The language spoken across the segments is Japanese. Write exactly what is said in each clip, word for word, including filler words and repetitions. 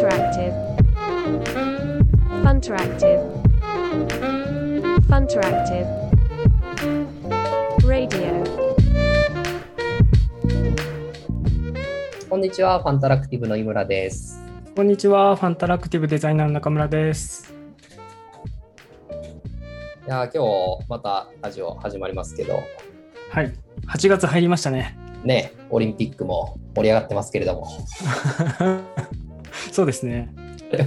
Funteractive Funteractive Funteractive Radio。 こんにちは、ファンタラクティブの井村です。こんにちは、ファンタラクティブデザイナーの中村です。いや、今日またラジオ始まりますけど、はい、はちがつ入りましたね。ね、オリンピックも盛り上がってますけれどもそうですね。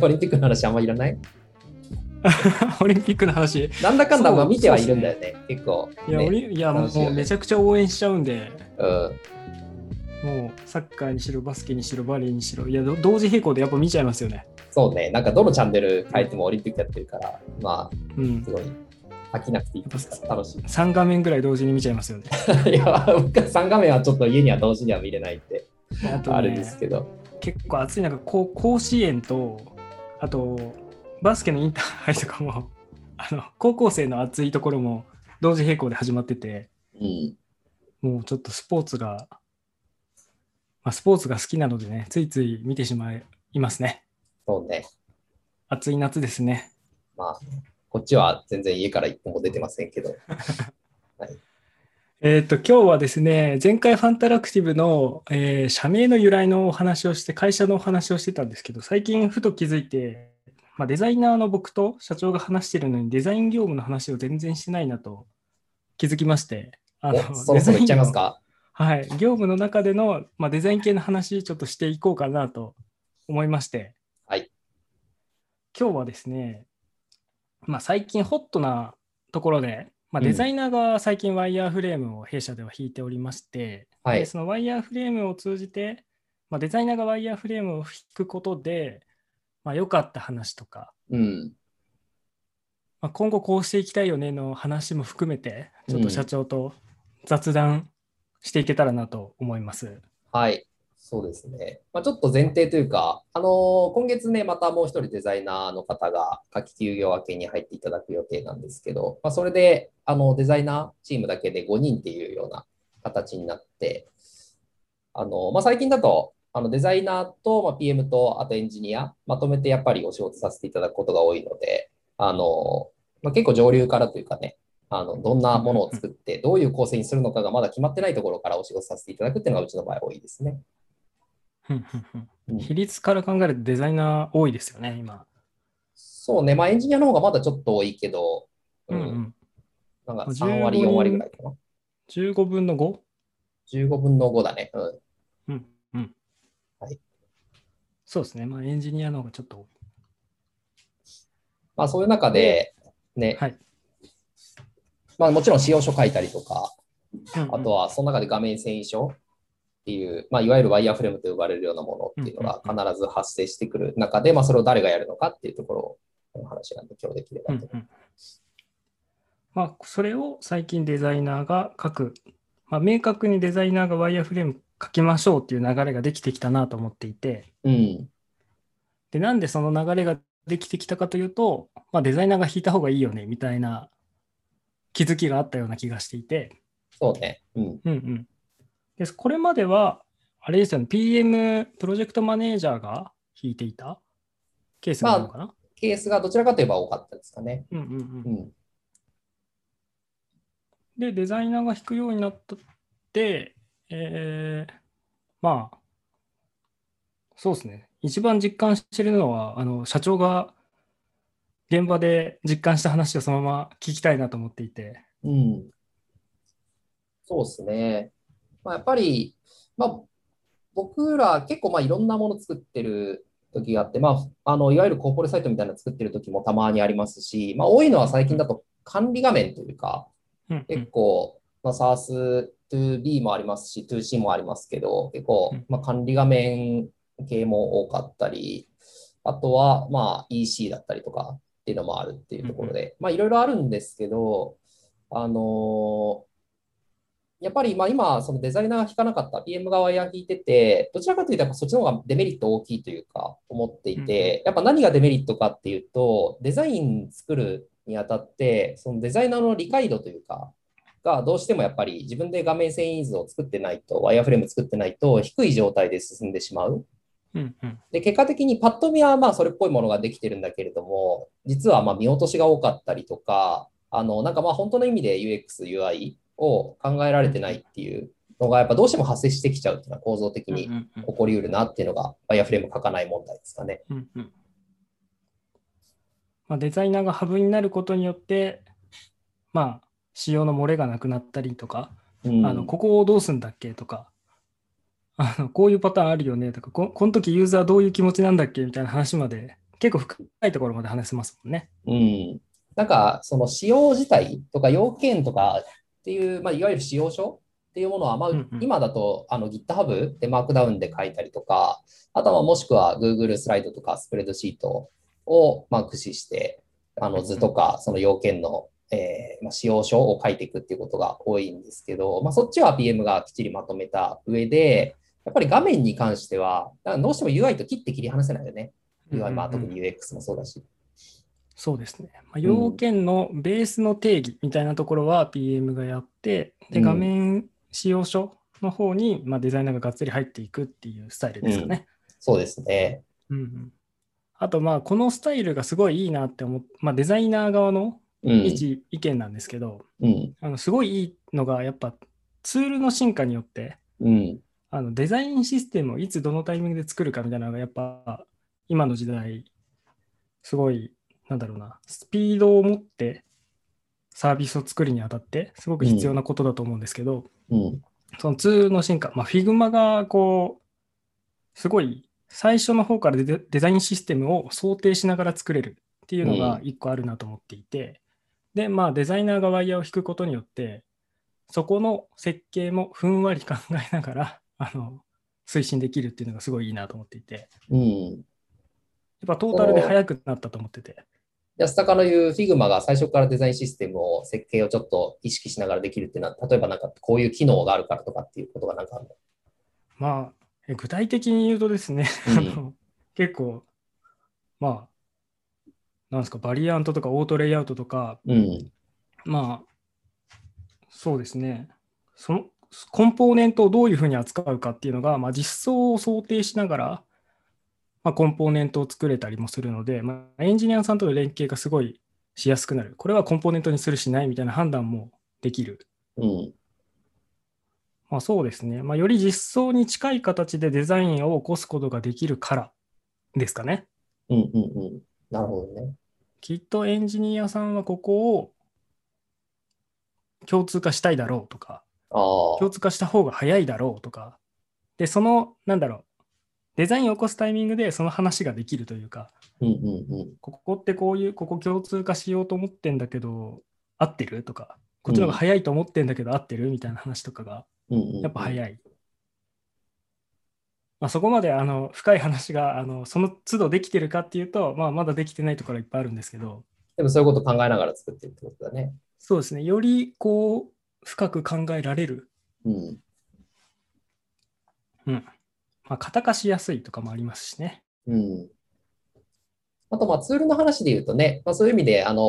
オリンピックの話あんまいらないオリンピックの話なんだかんだまあ見てはいるんだよ ね, ね結構、ね、い や, いや、ね、もうめちゃくちゃ応援しちゃうんで、うん、もうサッカーにしろバスケにしろバレーにしろ、いや同時並行でやっぱ見ちゃいますよね。そうね、なんかどのチャンネル変えてもオリンピックやってるから、うん、まあすごい、うん、飽きなくていいですから楽しい。さん画面ぐらい同時に見ちゃいますよねいや、さん画面はちょっと家には同時には見れないってあと、ね、あるんですけど、結構暑い中、こう甲子園とあとバスケのインターハイとかもあの高校生の暑いところも同時並行で始まってて、うん、もうちょっとスポーツが、まあ、スポーツが好きなのでね、ついつい見てしまいますね。そうね、暑い夏ですね。まあこっちは全然家から一歩も出てませんけど、はい、えーと今日はですね、前回ファンタラクティブの、えー、社名の由来のお話をして、会社のお話をしてたんですけど、最近ふと気づいて、まあ、デザイナーの僕と社長が話してるのにデザイン業務の話を全然してないなと気づきまして、あのそろそろいっちゃいますか。はい、業務の中での、まあ、デザイン系の話ちょっとしていこうかなと思いまして、はい、今日はですね、まあ、最近ホットなところで、まあ、デザイナーが最近ワイヤーフレームを弊社では引いておりまして、うん、はい、でそのワイヤーフレームを通じて、まあ、デザイナーがワイヤーフレームを引くことで、まあ、良かった話とか、うん、まあ、今後こうしていきたいよねの話も含めて、ちょっと社長と雑談していけたらなと思います、うん、はい、そうですね。まあ、ちょっと前提というか、あのー、今月ね、またもう一人デザイナーの方が夏季休業明けに入っていただく予定なんですけど、まあ、それであのデザイナーチームだけでごにんっていうような形になって、あのーまあ、最近だとあのデザイナーと、まあ、ピーエム とあとエンジニアまとめてやっぱりお仕事させていただくことが多いので、あのーまあ、結構上流からというかね、あのどんなものを作ってどういう構成にするのかがまだ決まってないところからお仕事させていただくっていうのがうちの場合多いですね。比率から考えるとデザイナー多いですよね、今。そうね、まあ、エンジニアの方がまだちょっと多いけど、うんうん、なんかさん割、よん割ぐらいかな。じゅうごぶんの ご? じゅうごぶんのごだね。うん。うんうん。はい。そうですね、まあ、エンジニアの方がちょっと多い。まあ、そういう中で、ね、はい、まあ、もちろん仕様書書いたりとか、うんうん、あとはその中で画面遷移書。っていう、まあ、いわゆるワイヤーフレームと呼ばれるようなものっていうのが必ず発生してくる中で、うんうんうん、まあ、それを誰がやるのかっていうところの話なんで、今日できればと思います、うんうん。まあ、それを最近デザイナーが書く、まあ、明確にデザイナーがワイヤーフレーム書きましょうっていう流れができてきたなと思っていて、うん、でなんでその流れができてきたかというと、まあ、デザイナーが引いた方がいいよねみたいな気づきがあったような気がしていて。そうね、うん、うんうん、です。これまではあれですよね、 ピーエム プロジェクトマネージャーが引いていたケースが多いのかな、まあ、ケースがどちらかといえば多かったですかね、うんうんうんうん、でデザイナーが引くようになったって、えー、まあそうですね、一番実感してるのはあの社長が現場で実感した話をそのまま聞きたいなと思っていて、うん、そうですね、まあ、やっぱり、まあ、僕ら結構まあいろんなもの作ってる時があって、まあ、あのいわゆるコーポレサイトみたいなの作ってる時もたまにありますし、まあ、多いのは最近だと管理画面というか、うん、結構、まあ、SaaS ツービー もありますし ツーシー もありますけど、結構まあ管理画面系も多かったり、あとはまあ イーシー だったりとかっていうのもあるっていうところで、まあ、いろいろあるんですけど、あのーやっぱりまあ今、そのデザイナーが引かなかった、ピーエム がワイヤー引いてて、どちらかというとやっぱそっちの方がデメリット大きいというか思っていて、やっぱ何がデメリットかっていうと、デザイン作るにあたって、そのデザイナーの理解度というか、がどうしてもやっぱり自分で画面遷移図を作ってないと、ワイヤーフレーム作ってないと低い状態で進んでしまうっうんうん、で結果的にパッと見はまあそれっぽいものができてるんだけれども、実はまあ見落としが多かったりとか、あのなんかまあ本当の意味で ユーエックス、ユーアイ を考えられてないっていうのがやっぱどうしても発生してきちゃうっていうのは構造的に起こりうるなっていうのがワイヤーフレーム書かない問題ですかね。うんうん、まあ、デザイナーがハブになることによって、まあ、仕様の漏れがなくなったりとか、うん、あのここをどうするんだっけとか、あのこういうパターンあるよねとか、 こ, この時ユーザーどういう気持ちなんだっけみたいな話まで結構深いところまで話せますもんね。うん、なんかその仕様自体とか要件とかっていう、まあ、いわゆる仕様書っていうものは、まあうんうん、今だとあの GitHub でマークダウンで書いたりとか、あとはもしくは Google スライドとかスプレッドシートをまあ駆使してあの図とかその要件のえーまあ、仕様書を書いていくっていうことが多いんですけど、まあ、そっちは ピーエム がきっちりまとめた上で、やっぱり画面に関しては、どうしても ユーアイ と切って切り離せないよね。うんうんうん、ユーアイ、まあ、特に ユーエックス もそうだし。そうですね。まあ、要件のベースの定義みたいなところは ピーエム がやって、うん、で画面仕様書の方にまあデザイナーががっつり入っていくっていうスタイルですかね。うん、そうですね。うんうん、あと、まあこのスタイルがすごいいいなって思って、まあ、デザイナー側のうん、一意見なんですけど、うん、あのすごいいいのがやっぱツールの進化によって、うん、あのデザインシステムをいつどのタイミングで作るかみたいなのがやっぱ今の時代すごいなんだろうなスピードを持ってサービスを作るにあたってすごく必要なことだと思うんですけど、うんうん、そのツールの進化、まあ、Figma がこうすごい最初の方から デ, デザインシステムを想定しながら作れるっていうのが一個あるなと思っていて、うんでまあ、デザイナーがワイヤーを引くことによってそこの設計もふんわり考えながらあの推進できるっていうのがすごいいいなと思っていて、うん、やっぱトータルで早くなったと思ってて、安高の言う Figma が最初からデザインシステムを設計をちょっと意識しながらできるっていうのは、例えばなんかこういう機能があるからとかっていうことがなんかあるの？まあえ具体的に言うとですね、うん、あの結構まあなんですかバリアントとかオートレイアウトとか、うん、まあそうですねそのコンポーネントをどういうふうに扱うかっていうのが、まあ、実装を想定しながら、まあ、コンポーネントを作れたりもするので、まあ、エンジニアさんとの連携がすごいしやすくなる。これはコンポーネントにするしないみたいな判断もできる、うんまあ、そうですね、まあ、より実装に近い形でデザインを起こすことができるからですかね。うんうんうん、なるほどね。きっとエンジニアさんはここを共通化したいだろうとか、あ共通化した方が早いだろうとか、でそのなんだろうデザインを起こすタイミングでその話ができるというか、うんうんうん、ここってこういうここ共通化しようと思ってんだけど合ってるとか、こっちの方が早いと思ってんだけど合ってるみたいな話とかがやっぱ早い、うんうんうんまあ、そこまであの深い話があのその都度できてるかっていうと、まあ、まだできてないところいっぱいあるんですけど、でもそういうことを考えながら作ってるってことだね。そうですね、よりこう深く考えられる、うんうんまあ、型化しやすいとかもありますしね、うん、あとまあツールの話で言うとね、まあ、そういう意味であの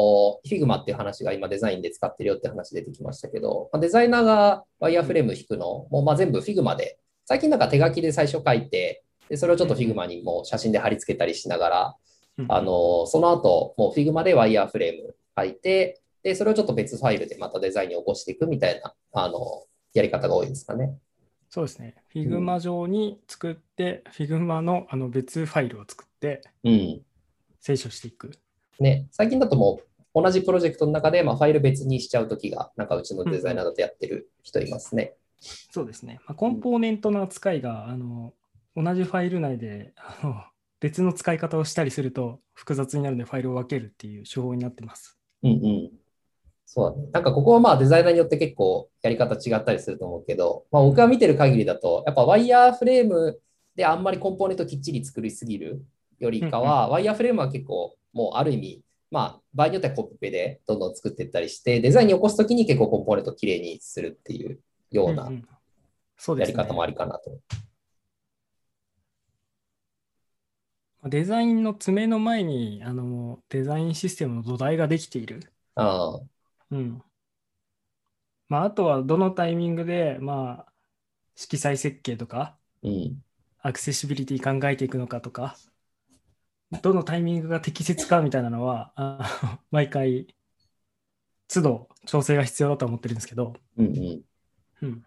Figma っていう話が今デザインで使ってるよって話出てきましたけど、まあ、デザイナーがワイヤーフレーム引くの、うん、もうまあ全部 Figma で最近なんか手書きで最初書いて、でそれをちょっと Figma にもう写真で貼り付けたりしながら、うん、あのその後もう Figma でワイヤーフレーム書いて、でそれをちょっと別ファイルでまたデザインに起こしていくみたいなあのやり方が多いですかね。そうですね、 Figma 上に作って、うん、Figma の, あの別ファイルを作って、うん、清書していく、ね、最近だともう同じプロジェクトの中で、まあ、ファイル別にしちゃうときがなんかうちのデザイナーだとやってる人いますね、うんそうですね、まあ、コンポーネントの扱いが、うん、あの同じファイル内であの別の使い方をしたりすると複雑になるのでファイルを分けるっていう手法になってます。うんうん、そうだね。なんかここはまあデザイナーによって結構やり方違ったりすると思うけど、まあ、僕が見てる限りだとやっぱワイヤーフレームであんまりコンポーネントきっちり作りすぎるよりかは、うんうん、ワイヤーフレームは結構もうある意味まあ、場合によってはコピペでどんどん作っていったりしてデザインに起こすときに結構コンポーネントをきれいにするっていうようなやり方もありかなと、うんうんね、デザインの詰めの前にあのデザインシステムの土台ができている あ,、うんまあ、あとはどのタイミングで、まあ、色彩設計とか、うん、アクセシビリティ考えていくのかとか、どのタイミングが適切かみたいなのは、あの毎回都度調整が必要だと思ってるんですけど、うんうんうん、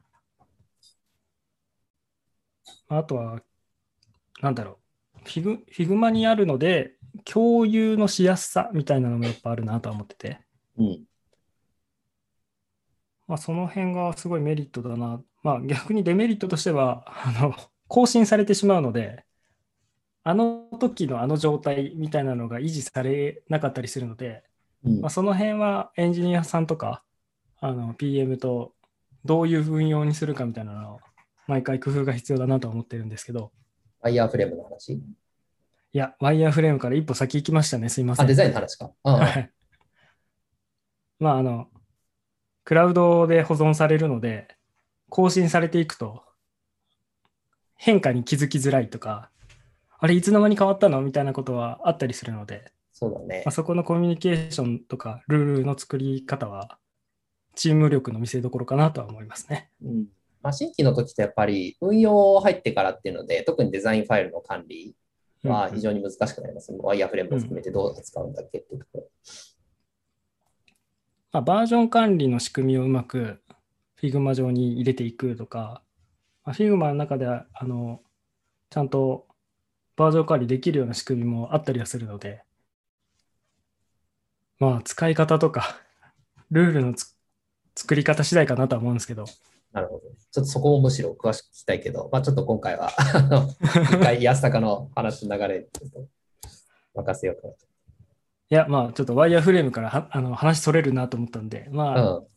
あとはなんだろう、フィグ、フィグマにあるので共有のしやすさみたいなのもやっぱあるなとは思ってて、うん、まあ、その辺がすごいメリットだな。まあ、逆にデメリットとしてはあの更新されてしまうので、あの時のあの状態みたいなのが維持されなかったりするので、うん、まあ、その辺はエンジニアさんとかあの ピーエム とどういう運用にするかみたいなのを毎回工夫が必要だなと思ってるんですけど。ワイヤーフレームの話？いや、ワイヤーフレームから一歩先行きましたね。すいません。あ、デザインの話か。ああまあ、あのクラウドで保存されるので更新されていくと変化に気づきづらいとか、あれいつの間に変わったのみたいなことはあったりするので、 そうだね。まあ、そこのコミュニケーションとかルールの作り方はチーム力の見せ所かなとは思いますね。うん、まあ、新規の時ってやっぱり運用入ってからっていうので、特にデザインファイルの管理は非常に難しくなります、うんうん、ワイヤーフレームも含めてどう扱うんだっけっていうところ。まあ、バージョン管理の仕組みをうまく Figma 上に入れていくとか、まあ、Figma の中ではあのちゃんとバージョン管理できるような仕組みもあったりはするので、まあ、使い方とかルールのつ作り方次第かなとは思うんですけど。なるほど。ちょっとそこをむしろ詳しく聞きたいけど、まあ、ちょっと今回は一回安坂の話の流れを任せようかなと。いや、まあ、ちょっとワイヤーフレームからはあの話それるなと思ったんで、まあ、う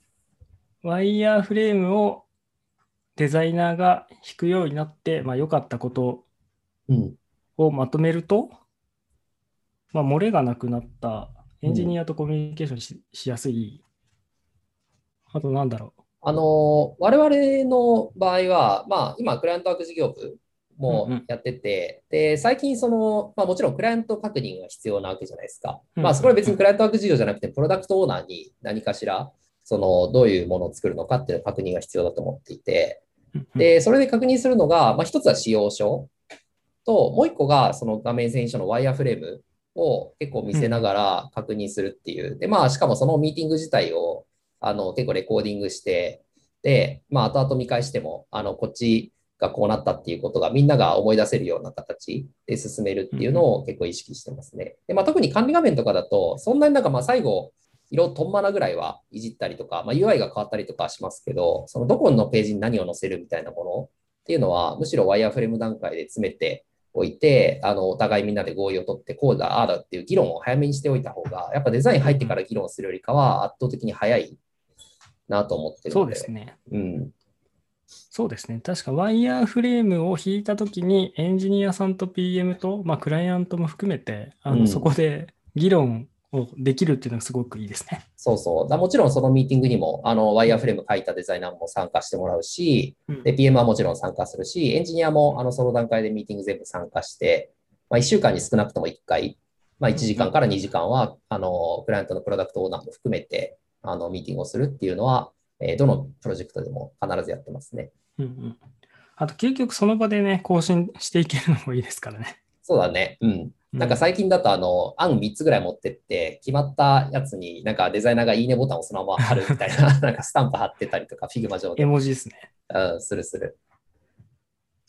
ん、ワイヤーフレームをデザイナーが引くようになって、まあ、良かったことをまとめると、うん、まあ、漏れがなくなった、エンジニアとコミュニケーション し,、うん、しやすい、あとなんだろう。あの、我々の場合は、まあ、今、クライアントワーク事業部もやってて、うんうん、で最近その、まあ、もちろんクライアント確認が必要なわけじゃないですか、うんうん、まあ、そこは別にクライアントワーク事業じゃなくてプロダクトオーナーに何かしらそのどういうものを作るのかっていうの確認が必要だと思っていて、でそれで確認するのが、まあ、一つは仕様書と、もう一個がその画面遷移書のワイヤーフレームを結構見せながら確認するっていう、で、まあ、しかもそのミーティング自体をあの結構レコーディングして、で、まあ、後々見返してもあのこっちがこうなったっていうことがみんなが思い出せるような形で進めるっていうのを結構意識してますね。で、まあ、特に管理画面とかだとそんなになんかまあ最後色とんまなぐらいはいじったりとか、まあ、ユーアイ が変わったりとかしますけど、そのどこのページに何を載せるみたいなものっていうのはむしろワイヤーフレーム段階で詰めておいて、あのお互いみんなで合意を取ってこうだああだっていう議論を早めにしておいた方が、やっぱデザイン入ってから議論するよりかは圧倒的に早いなと思ってるので。そうですね、うん、そうですね。確かワイヤーフレームを引いたときにエンジニアさんと ピーエム と、まあ、クライアントも含めてあの、うん、そこで議論をできるっていうのがすごくいいですね。そうそう。だもちろんそのミーティングにもあのワイヤーフレーム書いたデザイナーも参加してもらうし、うん、で ピーエム はもちろん参加するし、エンジニアもあのその段階でミーティング全部参加して、まあ、いっしゅうかんに少なくともいっかい、まあ、いちじかんからにじかんはあのクライアントのプロダクトオーナーも含めてあのミーティングをするっていうのは、どのプロジェクトでも必ずやってますね。うんうん、あと結局その場でね更新していけるのもいいですからね。そうだね。うん。なんか最近だとあの案みっつぐらい持ってって決まったやつになんかデザイナーがいいねボタンをそのまま貼るみたいななんかスタンプ貼ってたりとかフィグマ上で。絵文字ですね。うん、するする。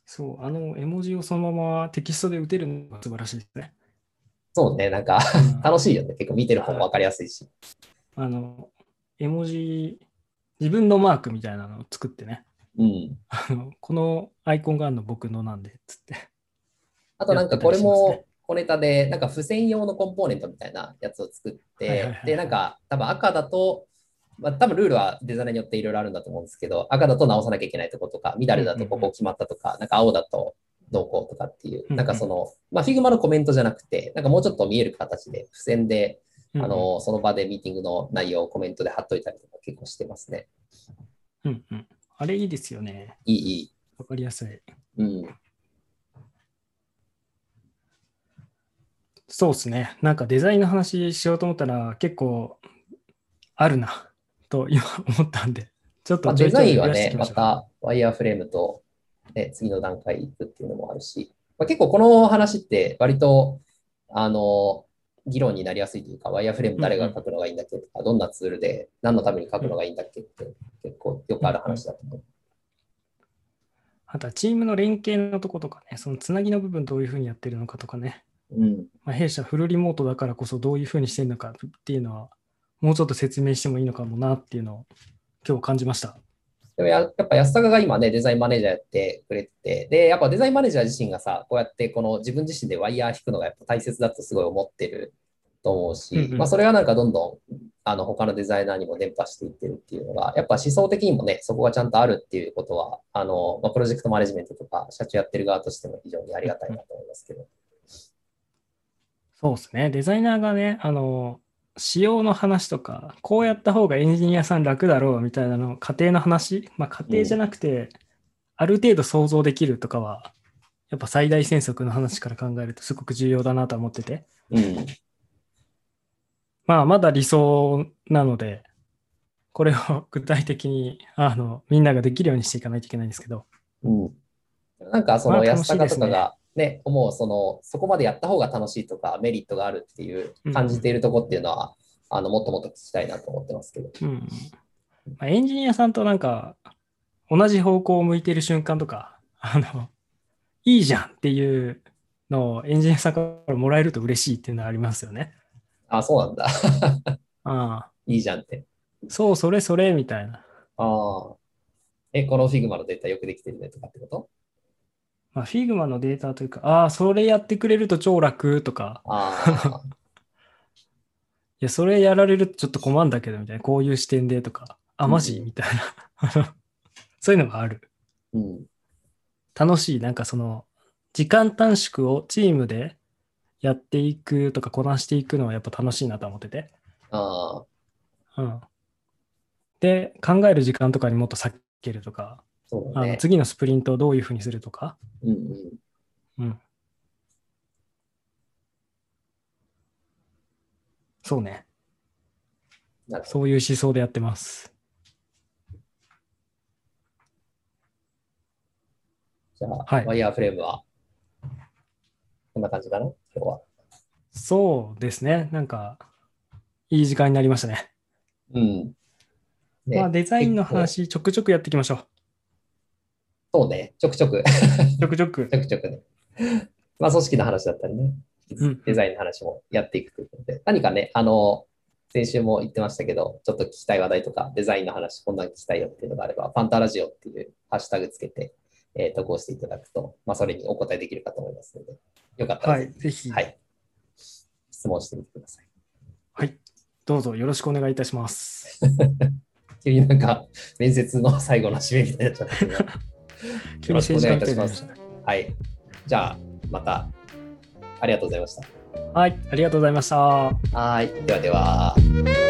そう、あの絵文字をそのままテキストで打てるのが素晴らしいですね。そうね、なんか楽しいよね。結構見てる方も分かりやすいし。あの絵文字自分のマークみたいなのを作ってね、うん、このアイコンがあるの僕のなんでっつって、あとなんかこれも小ネタでなんか付箋用のコンポーネントみたいなやつを作って、はいはいはい、でなんか多分赤だと、まあ、多分ルールはデザイナーによっていろいろあるんだと思うんですけど、赤だと直さなきゃいけないとことか、緑だとここ決まったとか、うんうんうん、なんか青だとどうこうとかっていう、うんうん、なんかその、まあ、フィグマのコメントじゃなくてなんかもうちょっと見える形で付箋であのその場でミーティングの内容をコメントで貼っといたりとか結構してますね。うんうん。あれいいですよね。いいいい。わかりやすい。うん。そうですね。なんかデザインの話しようと思ったら結構あるなと今思ったんで、ちょっとちょいちょい増やしていきましょう。デザインはね、またワイヤーフレームとね、次の段階行くっていうのもあるし、まあ、結構この話って割とあの議論になりやすいというか、ワイヤーフレーム誰が書くのがいいんだっけとか、どんなツールで何のために書くのがいいんだっけって結構よくある話だと思う。あとはチームの連携のとことかね、そのつなぎの部分どういうふうにやってるのかとかね、うんまあ、弊社フルリモートだからこそどういうふうにしてるのかっていうのは、もうちょっと説明してもいいのかもなっていうのを今日感じました。でも や, やっぱ安坂が今ね、デザインマネージャーやってくれてて、で、やっぱデザインマネージャー自身がさ、こうやってこの自分自身でワイヤー引くのがやっぱ大切だとすごい思ってると思うし、うんうんまあ、それがなんかどんどんあの他のデザイナーにも伝播していってるっていうのが、やっぱ思想的にもね、そこがちゃんとあるっていうことは、あのまあ、プロジェクトマネジメントとか、社長やってる側としても非常にありがたいなと思いますけど。そうですね、デザイナーがね、あの、仕様の話とか、こうやった方がエンジニアさん楽だろうみたいなの、仮定の話、まあ、仮定じゃなくて、ある程度想像できるとかは、やっぱ最大戦則の話から考えると、すごく重要だなと思ってて。うんまあ、まだ理想なので、これを具体的にあのみんなができるようにしていかないといけないんですけど。うん、なんかその安坂とかが、ねね、思うその、そこまでやった方が楽しいとかメリットがあるっていう感じているところっていうのは、うん、あのもっともっと聞きたいなと思ってますけど。うんまあ、エンジニアさんとなんか同じ方向を向いている瞬間とか、あのいいじゃんっていうのをエンジニアさんからもらえると嬉しいっていうのはありますよね。あ、そうなんだ。ああいいじゃんって。そう、それそれみたいな。ああ。え、この Figma のデータよくできてるねとかってこと？まあ、Figma のデータというか、ああ、それやってくれると超楽とか。ああ。いや、それやられるとちょっと困るんだけどみたいな、こういう視点でとか、あ、マジ、うん、みたいな。そういうのがある。うん、楽しい、なんかその、時間短縮をチームで、やっていくとかこなしていくのはやっぱ楽しいなと思ってて。ああ。うん。で、考える時間とかにもっと割けるとか、そうだね、あの次のスプリントをどういうふうにするとか。うんうん。うん。そうね。そういう思想でやってます。じゃあ、はい、ワイヤーフレームはこんな感じかな、今日は。そうですね。なんか、いい時間になりましたね。うん。ね、まあ、デザインの話、ちょくちょくやっていきましょう。そうね。ちょくちょく。ちょくちょく。ちょくちょくね。まあ、組織の話だったりね、うん、デザインの話もやっていくということで、何かね、あの、先週も言ってましたけど、ちょっと聞きたい話題とか、デザインの話、こんなに聞きたいよっていうのがあれば、ファンタラジオっていうハッシュタグつけて、えー、投稿していただくと、まあ、それにお答えできるかと思いますので、よかったら、はい、ぜひ、はい、質問してみてください。はい、どうぞよろしくお願いいたします。急になんか面接の最後の締めみたいになっちゃったけど、よろしくお願いいたします。はい、じゃあまたありがとうございました。はい、ありがとうございました。はい、ではでは。